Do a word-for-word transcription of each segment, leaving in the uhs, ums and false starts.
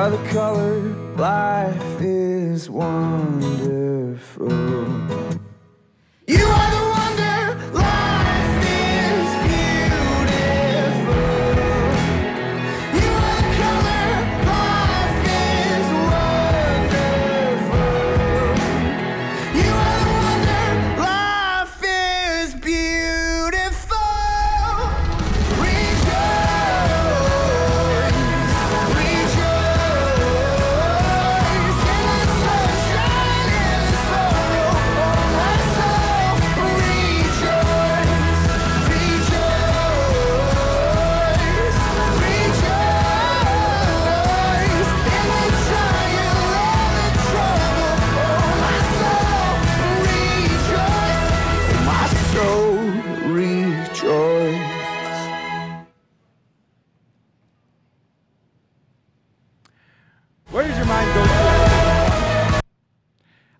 by the color, life is wonderful. You are the wonder, life is beautiful. You are the color, life is wonderful. You are the wonder, life is beautiful. Rejoice, rejoice, in the sunshine, in the sorrow, oh my soul. Rejoice, rejoice, rejoice, in the trial and the trouble, oh my soul. Rejoice, my soul, rejoice. Where does your mind go to?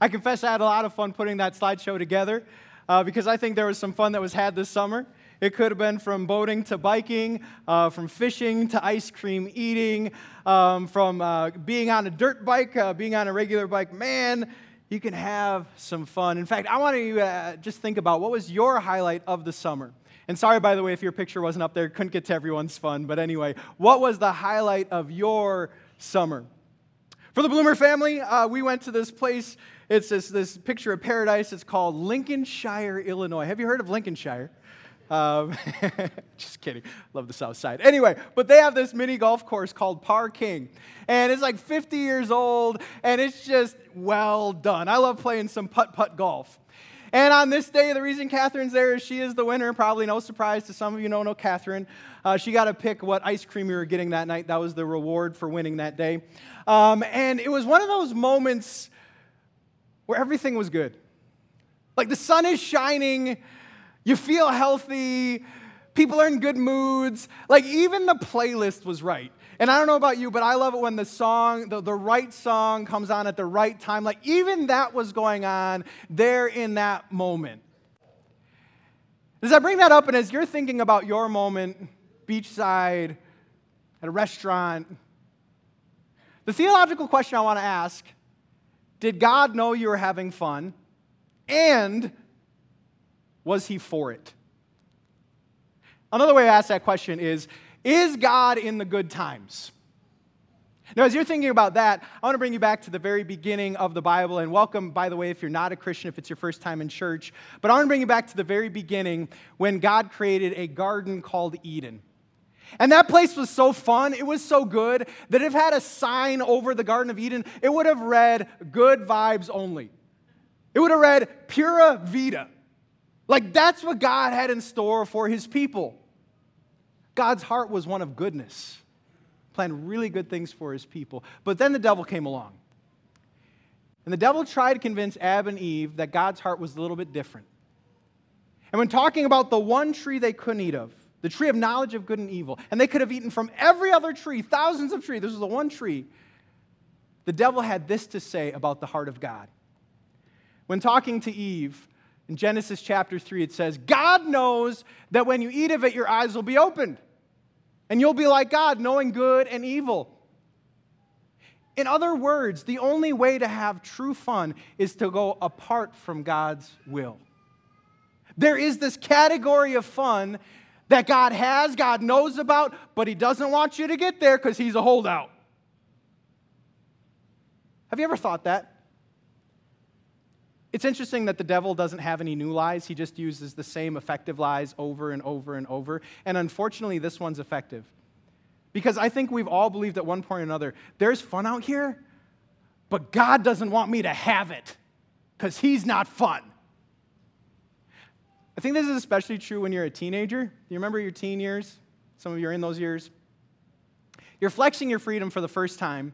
I confess I had a lot of fun putting that slideshow together uh, because I think there was some fun that was had this summer. It could have been from boating to biking, uh, from fishing to ice cream eating, um, from uh, being on a dirt bike, uh, being on a regular bike. Man, you can have some fun. In fact, I want to uh, just think about what was your highlight of the summer. And sorry, by the way, if your picture wasn't up there, couldn't get to everyone's fun. But anyway, what was the highlight of your summer? For the Bloomer family, uh, we went to this place. It's this, this picture of paradise. It's called Lincolnshire, Illinois. Have you heard of Lincolnshire? Um, just kidding. Love the South Side. Anyway, but they have this mini golf course called Par King. And it's like fifty years old, and it's just well done. I love playing some putt-putt golf. And on this day, the reason Catherine's there is she is the winner. Probably no surprise to some of you who don't know Catherine. Uh, she got to pick what ice cream you were getting that night. That was the reward for winning that day. Um, and it was one of those moments where everything was good. Like the sun is shining. You feel healthy. People are in good moods. Like even the playlist was right. And I don't know about you, but I love it when the song, the, the right song comes on at the right time. Like even that was going on there in that moment. As I bring that up and as you're thinking about your moment, beachside, at a restaurant, the theological question I want to ask, did God know you were having fun? And was he for it? Another way to ask that question is, is God in the good times? Now, as you're thinking about that, I want to bring you back to the very beginning of the Bible. And welcome, by the way, if you're not a Christian, if it's your first time in church. But I want to bring you back to the very beginning when God created a garden called Eden. And that place was so fun, it was so good, that if it had a sign over the Garden of Eden, it would have read, "Good Vibes Only." It would have read, "Pura Vida." Like, that's what God had in store for his people. God's heart was one of goodness, planned really good things for his people. But then the devil came along. And the devil tried to convince Adam and Eve that God's heart was a little bit different. And when talking about the one tree they couldn't eat of, the tree of knowledge of good and evil, and they could have eaten from every other tree, thousands of trees, this was the one tree, the devil had this to say about the heart of God. When talking to Eve, in Genesis chapter three, it says, "God knows that when you eat of it, your eyes will be opened, and you'll be like God, knowing good and evil." In other words, the only way to have true fun is to go apart from God's will. There is this category of fun that God has, God knows about, but he doesn't want you to get there because he's a holdout. Have you ever thought that? It's interesting that the devil doesn't have any new lies. He just uses the same effective lies over and over and over. And unfortunately, this one's effective. Because I think we've all believed at one point or another, there's fun out here, but God doesn't want me to have it because he's not fun. I think this is especially true when you're a teenager. You remember your teen years? Some of you are in those years. You're flexing your freedom for the first time,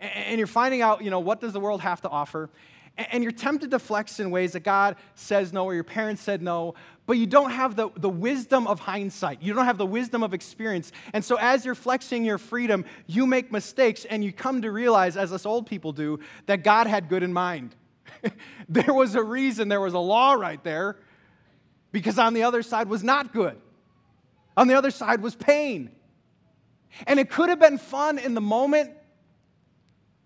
and you're finding out, you know, what does the world have to offer? And you're tempted to flex in ways that God says no or your parents said no, but you don't have the, the wisdom of hindsight. You don't have the wisdom of experience. And so as you're flexing your freedom, you make mistakes, and you come to realize, as us old people do, that God had good in mind. There was a reason there was a law right there, because on the other side was not good. On the other side was pain. And it could have been fun in the moment,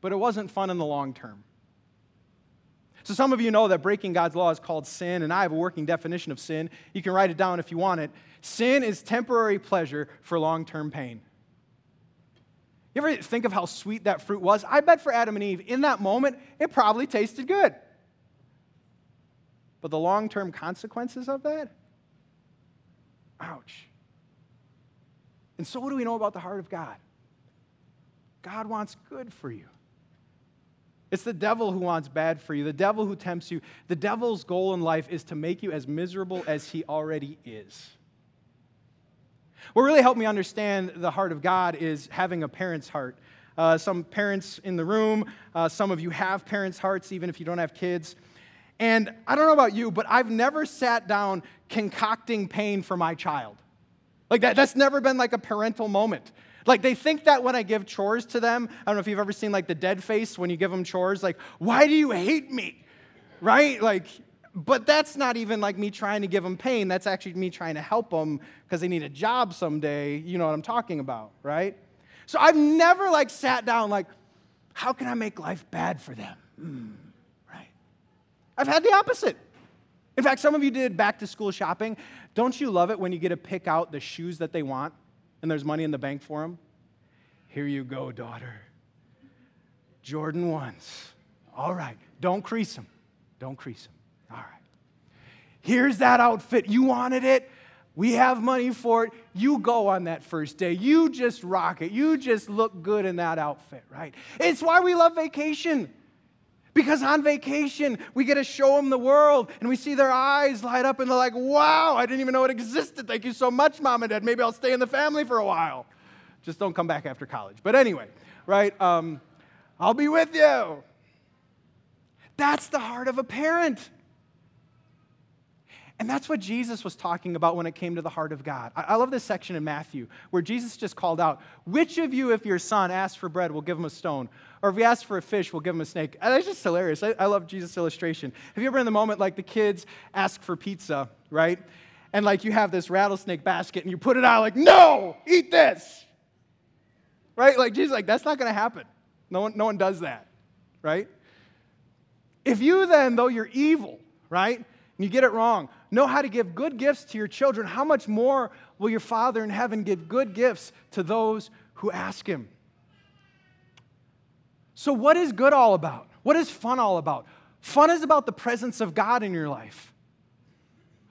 but it wasn't fun in the long term. So some of you know that breaking God's law is called sin, and I have a working definition of sin. You can write it down if you want it. Sin is temporary pleasure for long-term pain. You ever think of how sweet that fruit was? I bet for Adam and Eve, in that moment, it probably tasted good. But the long-term consequences of that? Ouch. And so what do we know about the heart of God? God wants good for you. It's the devil who wants bad for you, the devil who tempts you. The devil's goal in life is to make you as miserable as he already is. What really helped me understand the heart of God is having a parent's heart. Uh, some parents in the room, uh, some of you have parents' hearts, even if you don't have kids. And I don't know about you, but I've never sat down concocting pain for my child. Like that, that's never been like a parental moment. Like, they think that when I give chores to them, I don't know if you've ever seen, like, the dead face when you give them chores, like, why do you hate me, right? Like, but that's not even, like, me trying to give them pain. That's actually me trying to help them because they need a job someday. You know what I'm talking about, right? So I've never, like, sat down, like, how can I make life bad for them, mm, right? I've had the opposite. In fact, some of you did back-to-school shopping. Don't you love it when you get to pick out the shoes that they want? And there's money in the bank for them? Here you go, daughter. Jordan ones. All right. Don't crease them. Don't crease them. All right. Here's that outfit. You wanted it. We have money for it. You go on that first day. You just rock it. You just look good in that outfit, right? It's why we love vacation. Because on vacation, we get to show them the world, and we see their eyes light up, and they're like, wow, I didn't even know it existed. Thank you so much, Mom and Dad. Maybe I'll stay in the family for a while. Just don't come back after college. But anyway, right, um, I'll be with you. That's the heart of a parent. And that's what Jesus was talking about when it came to the heart of God. I, I love this section in Matthew where Jesus just called out, which of you, if your son asks for bread, will give him a stone? Or if he asks for a fish, we'll give him a snake. And that's just hilarious. I, I love Jesus' illustration. Have you ever in the moment, like the kids ask for pizza, right? And like you have this rattlesnake basket and you put it out like, no, eat this, right? Like Jesus, like that's not going to happen. No one, no one does that, right? If you then, though you're evil, right? And you get it wrong, know how to give good gifts to your children, how much more will your Father in heaven give good gifts to those who ask him? So what is good all about? What is fun all about? Fun is about the presence of God in your life.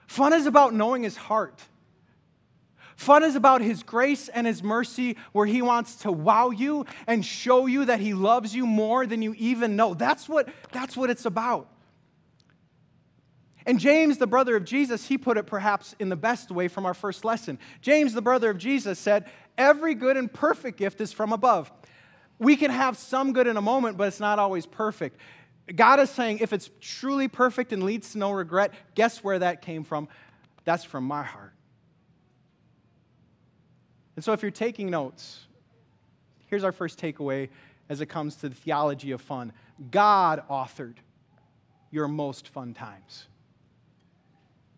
Fun is about knowing his heart. Fun is about his grace and his mercy where he wants to wow you and show you that he loves you more than you even know. That's what, that's what it's about. And James, the brother of Jesus, he put it perhaps in the best way from our first lesson. James, the brother of Jesus, said, every good and perfect gift is from above. We can have some good in a moment, but it's not always perfect. God is saying, if it's truly perfect and leads to no regret, guess where that came from? That's from my heart. And so if you're taking notes, here's our first takeaway as it comes to the theology of fun. God authored your most fun times.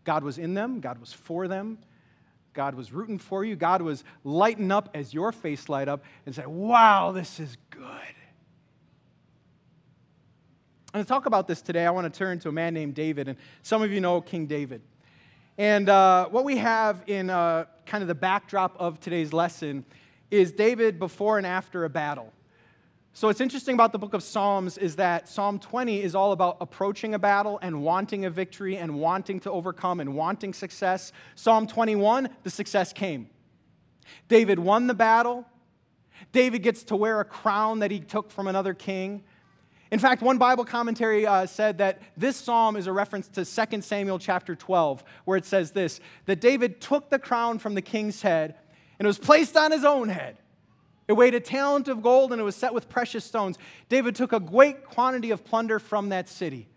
God was in them. God was for them. God was rooting for you. God was lighting up as your face light up and say, wow, this is good. And to talk about this today, I want to turn to a man named David. And some of you know King David. And uh, what we have in uh, kind of the backdrop of today's lesson is David before and after a battle. So what's interesting about the book of Psalms is that Psalm twenty is all about approaching a battle and wanting a victory and wanting to overcome and wanting success. Psalm twenty-one, the success came. David won the battle. David gets to wear a crown that he took from another king. In fact, one Bible commentary uh, said that this psalm is a reference to Second Samuel chapter twelve, where it says this, that David took the crown from the king's head and it was placed on his own head. It weighed a talent of gold, and it was set with precious stones. David took a great quantity of plunder from that city.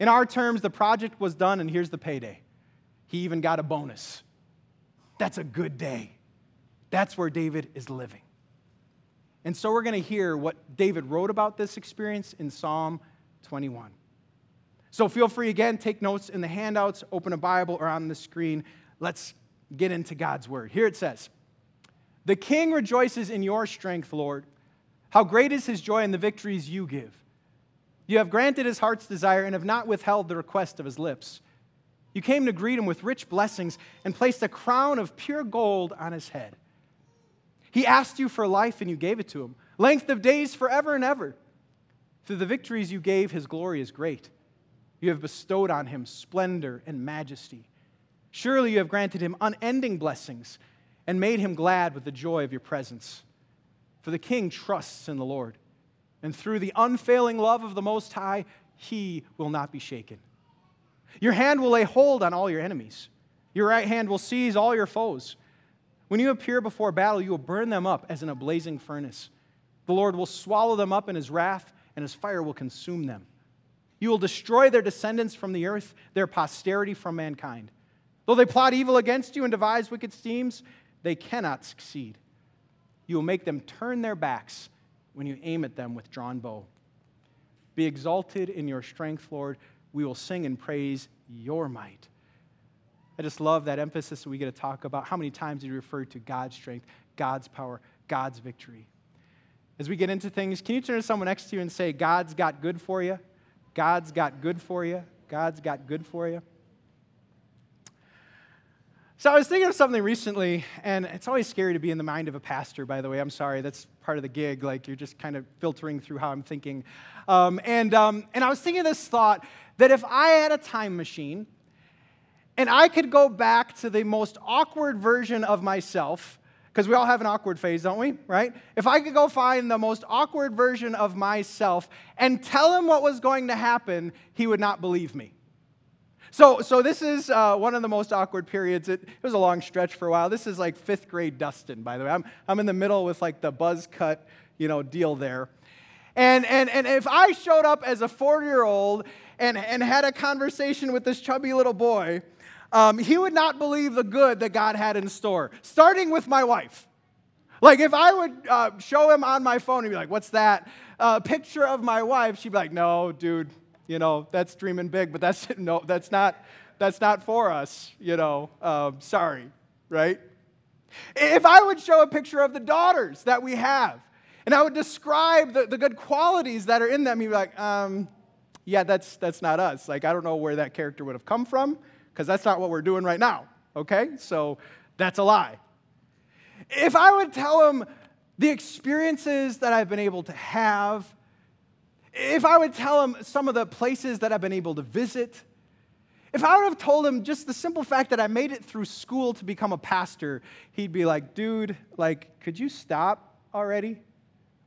In our terms, the project was done, and here's the payday. He even got a bonus. That's a good day. That's where David is living. And so we're going to hear what David wrote about this experience in Psalm twenty-one. So feel free, again, take notes in the handouts, open a Bible, or on the screen. Let's get into God's word. Here it says, the king rejoices in your strength, Lord. How great is his joy in the victories you give. You have granted his heart's desire and have not withheld the request of his lips. You came to greet him with rich blessings and placed a crown of pure gold on his head. He asked you for life and you gave it to him, length of days forever and ever. Through the victories you gave, his glory is great. You have bestowed on him splendor and majesty. Surely you have granted him unending blessings and made him glad with the joy of your presence. For the king trusts in the Lord, and through the unfailing love of the Most High, he will not be shaken. Your hand will lay hold on all your enemies. Your right hand will seize all your foes. When you appear before battle, you will burn them up as in a blazing furnace. The Lord will swallow them up in his wrath, and his fire will consume them. You will destroy their descendants from the earth, their posterity from mankind. Though they plot evil against you and devise wicked schemes, they cannot succeed. You will make them turn their backs when you aim at them with drawn bow. Be exalted in your strength, Lord. We will sing and praise your might. I just love that emphasis that we get to talk about. How many times did you refer to God's strength, God's power, God's victory? As we get into things, can you turn to someone next to you and say, God's got good for you? God's got good for you. God's got good for you. So I was thinking of something recently, and it's always scary to be in the mind of a pastor, by the way. I'm sorry. That's part of the gig. Like, you're just kind of filtering through how I'm thinking. Um, and, um, and I was thinking this thought, that if I had a time machine, and I could go back to the most awkward version of myself, because we all have an awkward phase, don't we? Right? If I could go find the most awkward version of myself and tell him what was going to happen, he would not believe me. So, so this is uh, one of the most awkward periods. It, it was a long stretch for a while. This is like fifth grade Dustin, by the way. I'm, I'm in the middle with like the buzz cut, you know, deal there. And, and, and if I showed up as a four-year-old and, and had a conversation with this chubby little boy, Um, he would not believe the good that God had in store, starting with my wife. Like, if I would uh, show him on my phone, he'd be like, what's that? A uh, picture of my wife. She'd be like, no, dude, you know, that's dreaming big, but that's, no, that's, not, that's not for us, you know, um, sorry, right? If I would show a picture of the daughters that we have, and I would describe the, the good qualities that are in them, he'd be like, um, yeah, that's, that's not us. Like, I don't know where that character would have come from, because that's not what we're doing right now, okay? So that's a lie. If I would tell him the experiences that I've been able to have, if I would tell him some of the places that I've been able to visit, if I would have told him just the simple fact that I made it through school to become a pastor, he'd be like, dude, like, could you stop already?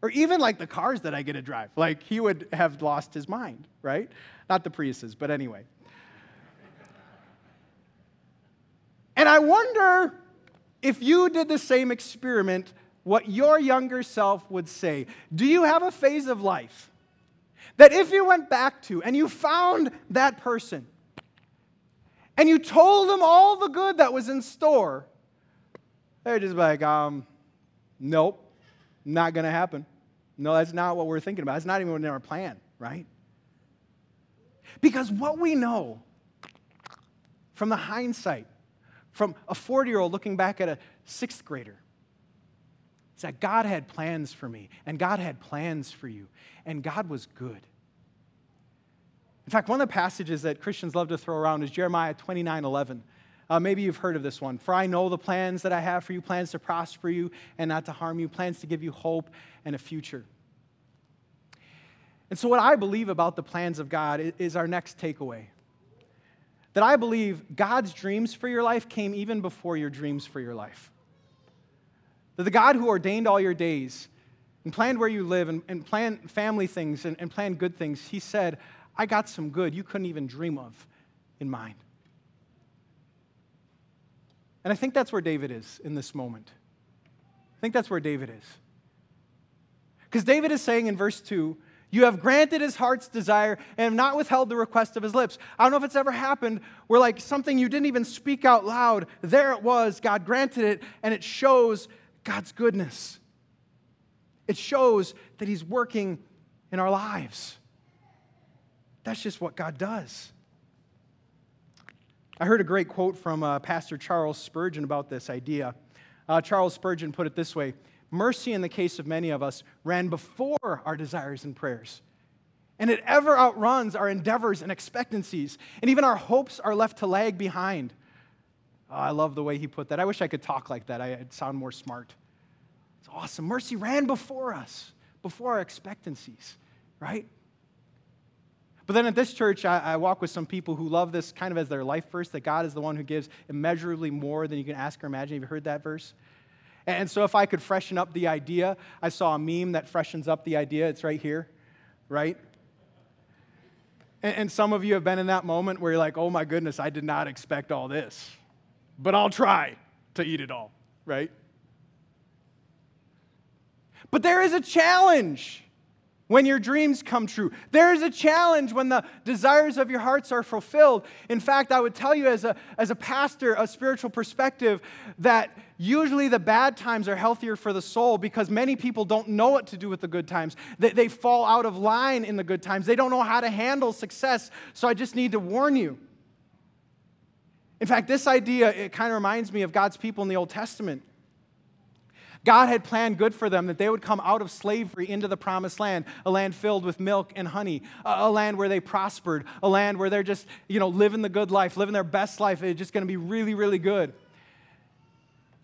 Or even like the cars that I get to drive. Like, he would have lost his mind, right? Not the Priuses, but anyway. And I wonder if you did the same experiment, what your younger self would say. Do you have a phase of life that if you went back to and you found that person and you told them all the good that was in store, they're just like, um, nope, not going to happen. No, that's not what we're thinking about. That's not even in our plan, right? Because what we know from the hindsight, from a forty-year-old looking back at a sixth grader, it's that God had plans for me, and God had plans for you, and God was good. In fact, one of the passages that Christians love to throw around is Jeremiah twenty-nine eleven. Uh, maybe you've heard of this one. For I know the plans that I have for you, plans to prosper you and not to harm you, plans to give you hope and a future. And so what I believe about the plans of God is our next takeaway. That I believe God's dreams for your life came even before your dreams for your life. That the God who ordained all your days and planned where you live and, and planned family things and, and planned good things, he said, I got some good you couldn't even dream of in mind. And I think that's where David is in this moment. I think that's where David is. Because David is saying in verse two, you have granted his heart's desire and have not withheld the request of his lips. I don't know if it's ever happened where like something you didn't even speak out loud, there it was, God granted it, and it shows God's goodness. It shows that he's working in our lives. That's just what God does. I heard a great quote from uh, Pastor Charles Spurgeon about this idea. Uh, Charles Spurgeon put it this way, mercy, in the case of many of us, ran before our desires and prayers. And it ever outruns our endeavors and expectancies. And even our hopes are left to lag behind. Oh, I love the way he put that. I wish I could talk like that. I'd sound more smart. It's awesome. Mercy ran before us, before our expectancies, right? But then at this church, I, I walk with some people who love this kind of as their life verse, that God is the one who gives immeasurably more than you can ask or imagine. Have you heard that verse? And so if I could freshen up the idea, I saw a meme that freshens up the idea. It's right here, right? And, and some of you have been in that moment where you're like, oh my goodness, I did not expect all this, but I'll try to eat it all, right? But there is a challenge when your dreams come true. There is a challenge when the desires of your hearts are fulfilled. In fact, I would tell you as a, as a pastor, a spiritual perspective, that usually the bad times are healthier for the soul, because many people don't know what to do with the good times. They, they fall out of line in the good times. They don't know how to handle success. So I just need to warn you. In fact, this idea, it kind of reminds me of God's people in the Old Testament. God had planned good for them, that they would come out of slavery into the promised land, a land filled with milk and honey, a land where they prospered, a land where they're just, you know, living the good life, living their best life. It's just going to be really, really good.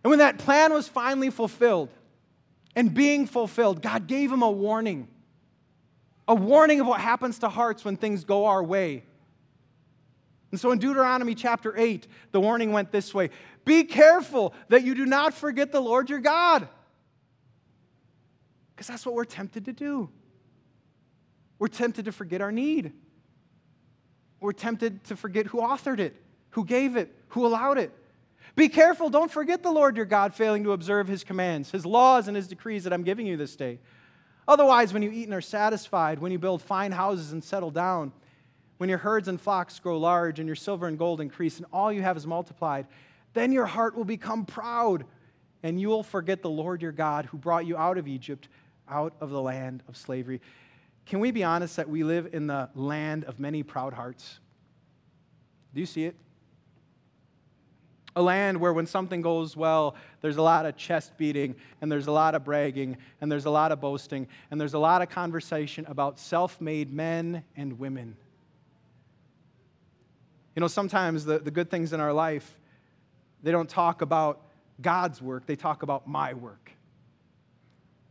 And when that plan was finally fulfilled and being fulfilled, God gave them a warning, a warning of what happens to hearts when things go our way. And so in Deuteronomy chapter eight, the warning went this way. Be careful that you do not forget the Lord your God. Because that's what we're tempted to do. We're tempted to forget our need. We're tempted to forget who authored it, who gave it, who allowed it. Be careful, don't forget the Lord your God, failing to observe his commands, his laws, and his decrees that I'm giving you this day. Otherwise, when you eat and are satisfied, when you build fine houses and settle down, when your herds and flocks grow large and your silver and gold increase and all you have is multiplied, then your heart will become proud and you will forget the Lord your God who brought you out of Egypt, out of the land of slavery. Can we be honest that we live in the land of many proud hearts? Do you see it? A land where when something goes well, there's a lot of chest beating, and there's a lot of bragging, and there's a lot of boasting, and there's a lot of conversation about self-made men and women. You know, sometimes the, the good things in our life, they don't talk about God's work, they talk about my work.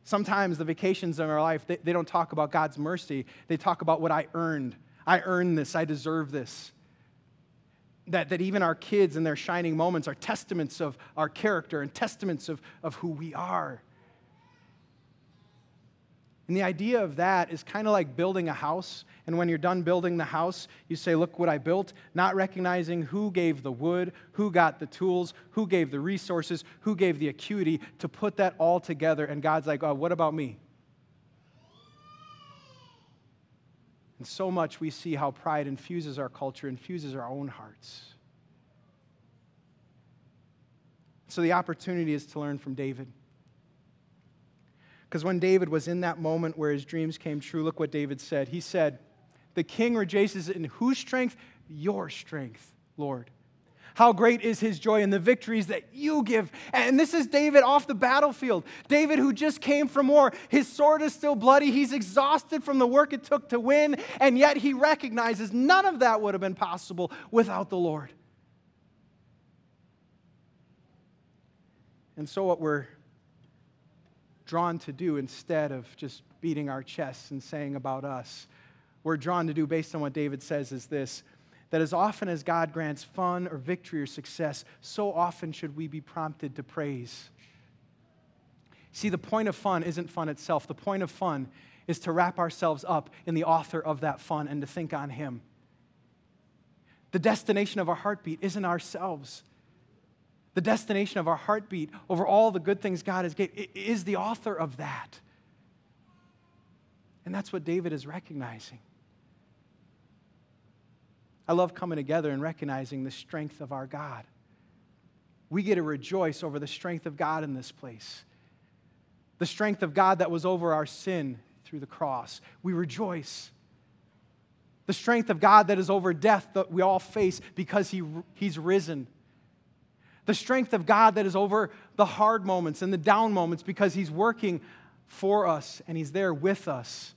Sometimes the vacations in our life, they, they don't talk about God's mercy, they talk about what I earned. I earned this, I deserve this. That, that even our kids in their shining moments are testaments of our character and testaments of, of who we are. And the idea of that is kind of like building a house, and when you're done building the house, you say, look what I built, not recognizing who gave the wood, who got the tools, who gave the resources, who gave the acuity to put that all together, and God's like, oh, what about me? And so much we see how pride infuses our culture, infuses our own hearts. So the opportunity is to learn from David. Because when David was in that moment where his dreams came true, look what David said. He said, the king rejoices in whose strength? Your strength, Lord. How great is his joy in the victories that you give. And this is David off the battlefield. David who just came from war. His sword is still bloody. He's exhausted from the work it took to win. And yet he recognizes none of that would have been possible without the Lord. And so what we're drawn to do, instead of just beating our chests and saying about us, we're drawn to do based on what David says is this, that as often as God grants fun or victory or success, so often should we be prompted to praise. See, the point of fun isn't fun itself. The point of fun is to wrap ourselves up in the author of that fun and to think on him. The destination of our heartbeat isn't ourselves. The destination of our heartbeat over all the good things God has given is the author of that. And that's what David is recognizing. I love coming together and recognizing the strength of our God. We get to rejoice over the strength of God in this place. The strength of God that was over our sin through the cross. We rejoice. The strength of God that is over death that we all face because he, he's risen. The strength of God that is over the hard moments and the down moments, because he's working for us and he's there with us.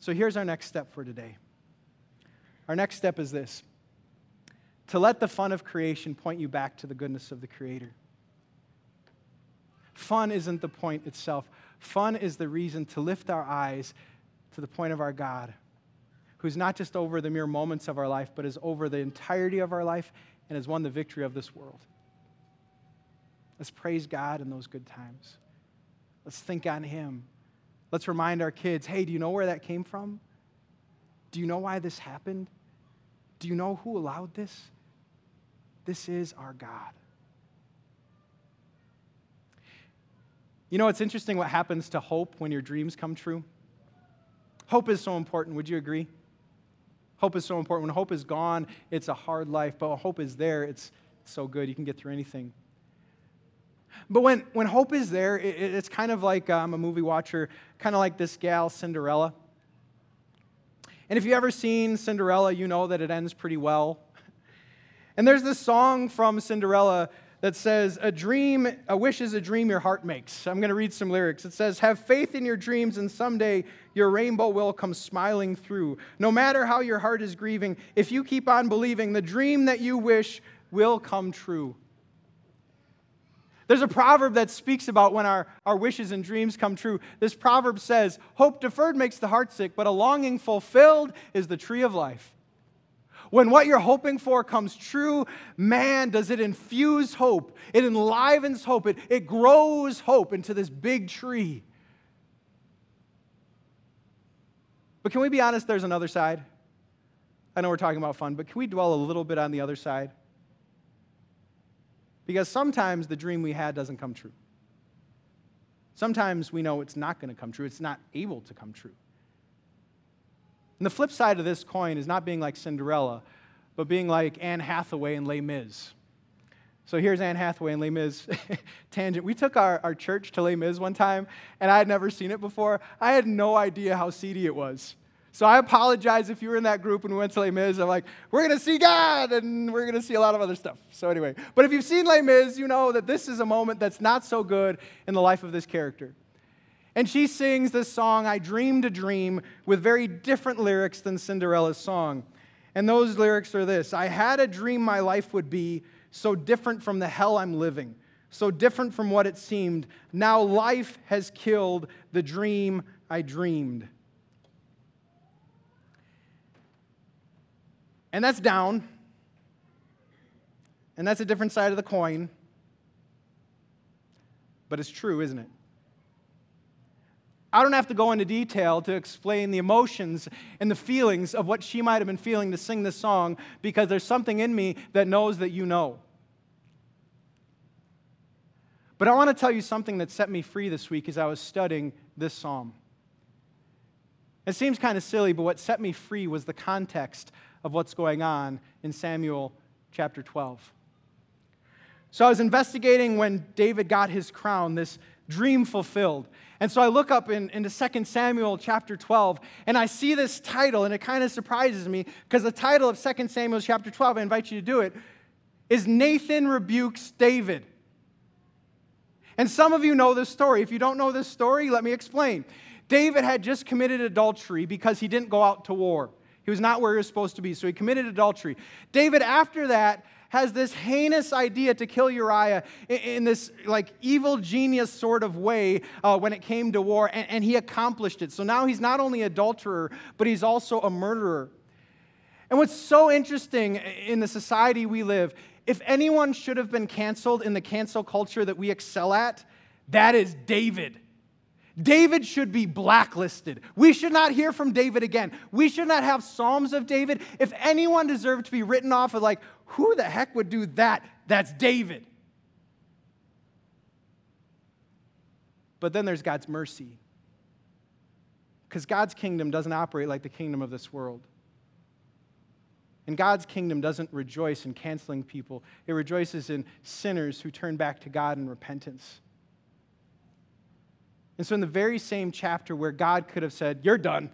So here's our next step for today. Our next step is this: to let the fun of creation point you back to the goodness of the Creator. Fun isn't the point itself. Fun is the reason to lift our eyes to the point of our God, who's not just over the mere moments of our life, but is over the entirety of our life and has won the victory of this world. Let's praise God in those good times. Let's think on him. Let's remind our kids, hey, do you know where that came from? Do you know why this happened? Do you know who allowed this? This is our God. You know, it's interesting what happens to hope when your dreams come true. Hope is so important. Would you agree? Hope is so important. When hope is gone, it's a hard life. But when hope is there, it's so good. You can get through anything. But when, when hope is there, it, it's kind of like, uh, I'm a movie watcher, kind of like this gal, Cinderella. And if you've ever seen Cinderella, you know that it ends pretty well. And there's this song from Cinderella that says, a dream, a wish is a dream your heart makes. I'm going to read some lyrics. It says, have faith in your dreams, and someday your rainbow will come smiling through. No matter how your heart is grieving, if you keep on believing, the dream that you wish will come true. There's a proverb that speaks about when our, our wishes and dreams come true. This proverb says, hope deferred makes the heart sick, but a longing fulfilled is the tree of life. When what you're hoping for comes true, man, does it infuse hope. It enlivens hope. It, it grows hope into this big tree. But can we be honest, there's another side? I know we're talking about fun, but can we dwell a little bit on the other side? Because sometimes the dream we had doesn't come true. Sometimes we know it's not going to come true. It's not able to come true. And the flip side of this coin is not being like Cinderella, but being like Anne Hathaway in Les Mis. So here's Anne Hathaway in Les Mis. Tangent. We took our, our church to Les Mis one time, and I had never seen it before. I had no idea how seedy it was. So I apologize if you were in that group when we went to Les Mis. I'm like, we're going to see God, and we're going to see a lot of other stuff. So anyway, but if you've seen Les Mis, you know that this is a moment that's not so good in the life of this character. And she sings this song, I Dreamed a Dream, with very different lyrics than Cinderella's song. And those lyrics are this: I had a dream my life would be so different from the hell I'm living, so different from what it seemed. Now life has killed the dream I dreamed. And that's down. And that's a different side of the coin. But it's true, isn't it? I don't have to go into detail to explain the emotions and the feelings of what she might have been feeling to sing this song, because there's something in me that knows that you know. But I want to tell you something that set me free this week as I was studying this psalm. It seems kind of silly, but what set me free was the context of what's going on in Samuel chapter twelve. So I was investigating when David got his crown, this dream fulfilled. And so I look up in, into Second Samuel chapter twelve, and I see this title, and it kind of surprises me, because the title of Second Samuel chapter twelve, I invite you to do it, is Nathan Rebukes David. And some of you know this story. If you don't know this story, let me explain. David had just committed adultery because he didn't go out to war. He was not where he was supposed to be, so he committed adultery. David, after that, has this heinous idea to kill Uriah in this like evil genius sort of way uh, when it came to war, and, and he accomplished it. So now he's not only an adulterer, but he's also a murderer. And what's so interesting in the society we live, if anyone should have been canceled in the cancel culture that we excel at, that is David. David should be blacklisted. We should not hear from David again. We should not have Psalms of David. If anyone deserved to be written off of like, who the heck would do that? That's David. But then there's God's mercy. Because God's kingdom doesn't operate like the kingdom of this world. And God's kingdom doesn't rejoice in canceling people. It rejoices in sinners who turn back to God in repentance. And so in the very same chapter where God could have said, you're done,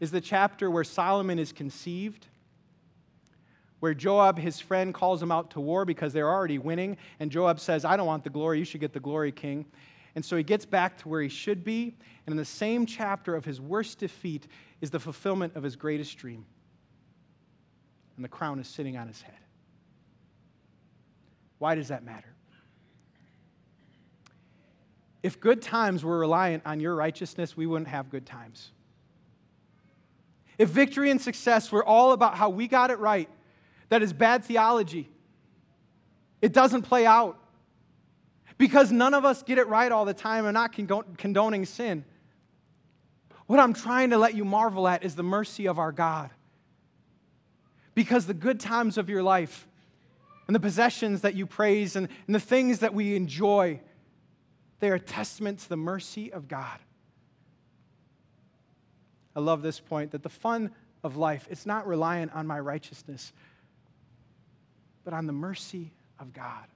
is the chapter where Solomon is conceived where Joab, his friend, calls him out to war because they're already winning. And Joab says, I don't want the glory. You should get the glory, king. And so he gets back to where he should be. And in the same chapter of his worst defeat is the fulfillment of his greatest dream. And the crown is sitting on his head. Why does that matter? If good times were reliant on your righteousness, we wouldn't have good times. If victory and success were all about how we got it right, that is bad theology. It doesn't play out. Because none of us get it right all the time. I'm not condoning sin. What I'm trying to let you marvel at is the mercy of our God. Because the good times of your life and the possessions that you praise and, and the things that we enjoy, they are a testament to the mercy of God. I love this point, that the fun of life, it's not reliant on my righteousness, but on the mercy of God.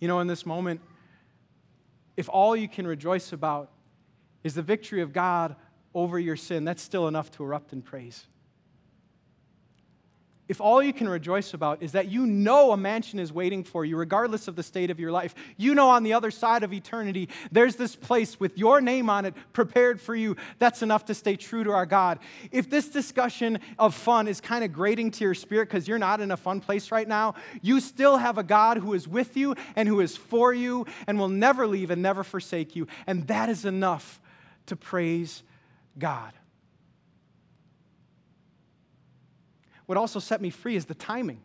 You know, in this moment, if all you can rejoice about is the victory of God over your sin, that's still enough to erupt in praise. If all you can rejoice about is that you know a mansion is waiting for you, regardless of the state of your life, you know on the other side of eternity, there's this place with your name on it prepared for you, that's enough to stay true to our God. If this discussion of fun is kind of grating to your spirit because you're not in a fun place right now, you still have a God who is with you and who is for you and will never leave and never forsake you. And that is enough to praise God. What also set me free is the timing.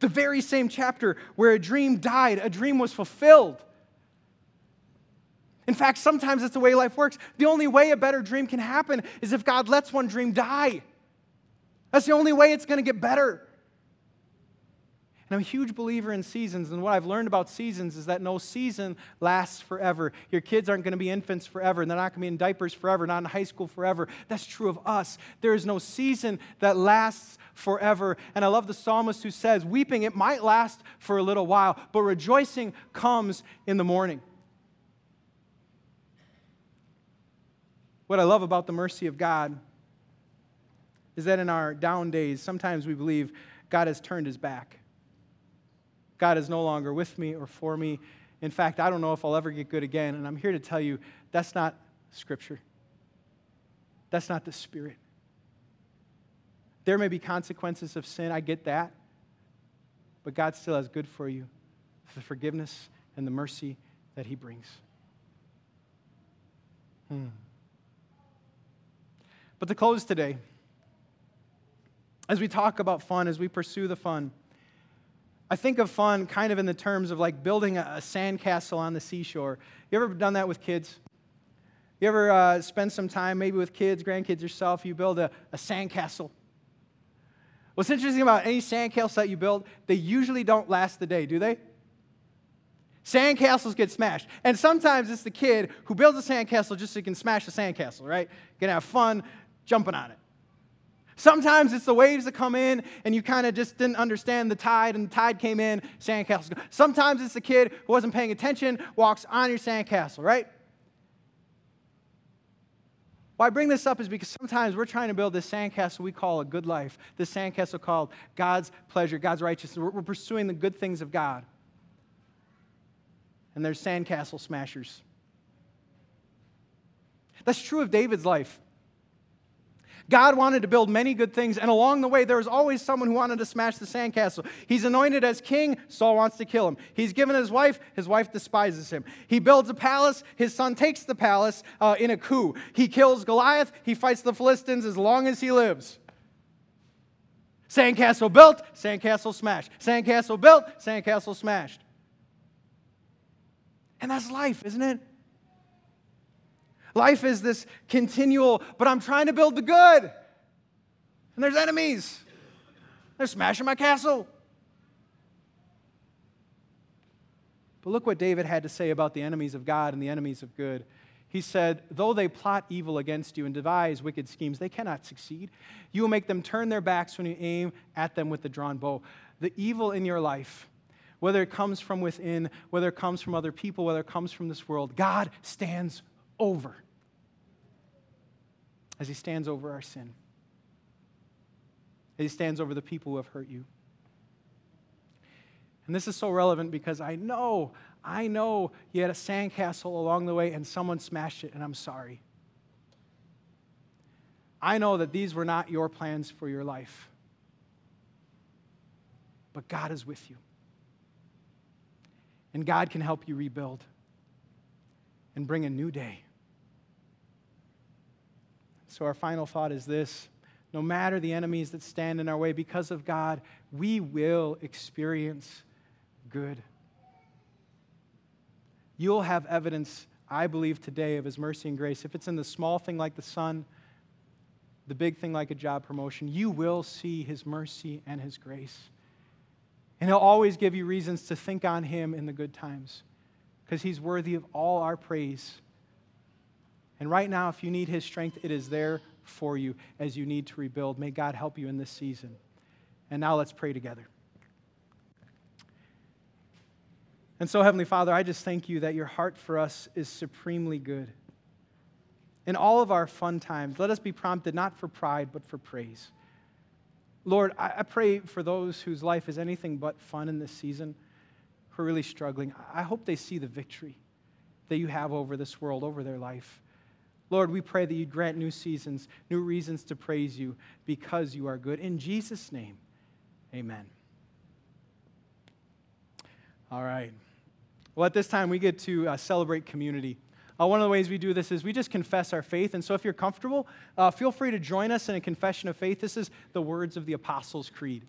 The very same chapter where a dream died, a dream was fulfilled. In fact, sometimes it's the way life works. The only way a better dream can happen is if God lets one dream die. That's the only way it's going to get better. And I'm a huge believer in seasons, and what I've learned about seasons is that no season lasts forever. Your kids aren't going to be infants forever, and they're not going to be in diapers forever, not in high school forever. That's true of us. There is no season that lasts forever. And I love the psalmist who says, weeping, it might last for a little while, but rejoicing comes in the morning. What I love about the mercy of God is that in our down days, sometimes we believe God has turned his back. God is no longer with me or for me. In fact, I don't know if I'll ever get good again. And I'm here to tell you, that's not Scripture. That's not the Spirit. There may be consequences of sin. I get that. But God still has good for you, the forgiveness and the mercy that he brings. Hmm. But to close today, as we talk about fun, as we pursue the fun, I think of fun kind of in the terms of like building a sandcastle on the seashore. You ever done that with kids? You ever uh, spend some time maybe with kids, grandkids, yourself, you build a, a sandcastle? What's interesting about any sandcastle that you build, they usually don't last the day, do they? Sandcastles get smashed. And sometimes it's the kid who builds a sandcastle just so he can smash the sandcastle, right? You can have fun jumping on it. Sometimes it's the waves that come in and you kind of just didn't understand the tide and the tide came in, sandcastle. Sometimes it's the kid who wasn't paying attention, walks on your sandcastle, right? Why I bring this up is because sometimes we're trying to build this sandcastle we call a good life, this sandcastle called God's pleasure, God's righteousness. We're, we're pursuing the good things of God. And there's sandcastle smashers. That's true of David's life. God wanted to build many good things, and along the way, there was always someone who wanted to smash the sandcastle. He's anointed as king, Saul wants to kill him. He's given his wife, his wife despises him. He builds a palace, his son takes the palace uh, in a coup. He kills Goliath, he fights the Philistines as long as he lives. Sandcastle built, sandcastle smashed. Sandcastle built, sandcastle smashed. And that's life, isn't it? Life is this continual, but I'm trying to build the good. And there's enemies. They're smashing my castle. But look what David had to say about the enemies of God and the enemies of good. He said, though they plot evil against you and devise wicked schemes, they cannot succeed. You will make them turn their backs when you aim at them with the drawn bow. The evil in your life, whether it comes from within, whether it comes from other people, whether it comes from this world, God stands over as he stands over our sin. He stands over the people who have hurt you. And this is so relevant because I know, I know you had a sandcastle along the way and someone smashed it, and I'm sorry. I know that these were not your plans for your life. But God is with you. And God can help you rebuild and bring a new day. So our final thought is this. No matter the enemies that stand in our way, because of God, we will experience good. You'll have evidence, I believe, today of His mercy and grace. If it's in the small thing like the sun, the big thing like a job promotion, you will see His mercy and His grace. And He'll always give you reasons to think on Him in the good times because He's worthy of all our praise. And right now, if you need His strength, it is there for you as you need to rebuild. May God help you in this season. And now let's pray together. And so, Heavenly Father, I just thank You that Your heart for us is supremely good. In all of our fun times, let us be prompted not for pride, but for praise. Lord, I pray for those whose life is anything but fun in this season, who are really struggling. I hope they see the victory that You have over this world, over their life. Lord, we pray that You grant new seasons, new reasons to praise You because You are good. In Jesus' name, amen. All right. Well, at this time, we get to uh, celebrate community. Uh, one of the ways we do this is we just confess our faith. And so if you're comfortable, uh, feel free to join us in a confession of faith. This is the words of the Apostles' Creed.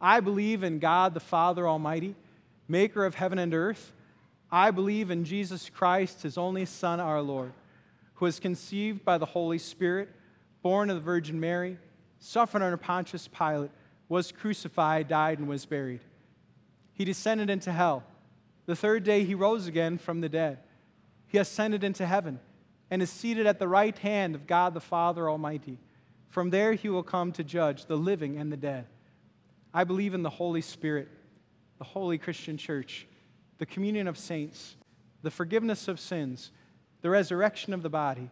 I believe in God, the Father Almighty, maker of heaven and earth. I believe in Jesus Christ, His only Son, our Lord, who was conceived by the Holy Spirit, born of the Virgin Mary, suffered under Pontius Pilate, was crucified, died, and was buried. He descended into hell. The third day He rose again from the dead. He ascended into heaven and is seated at the right hand of God the Father Almighty. From there He will come to judge the living and the dead. I believe in the Holy Spirit, the Holy Christian Church, the communion of saints, the forgiveness of sins, the resurrection of the body,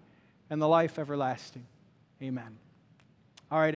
and the life everlasting. Amen. All right.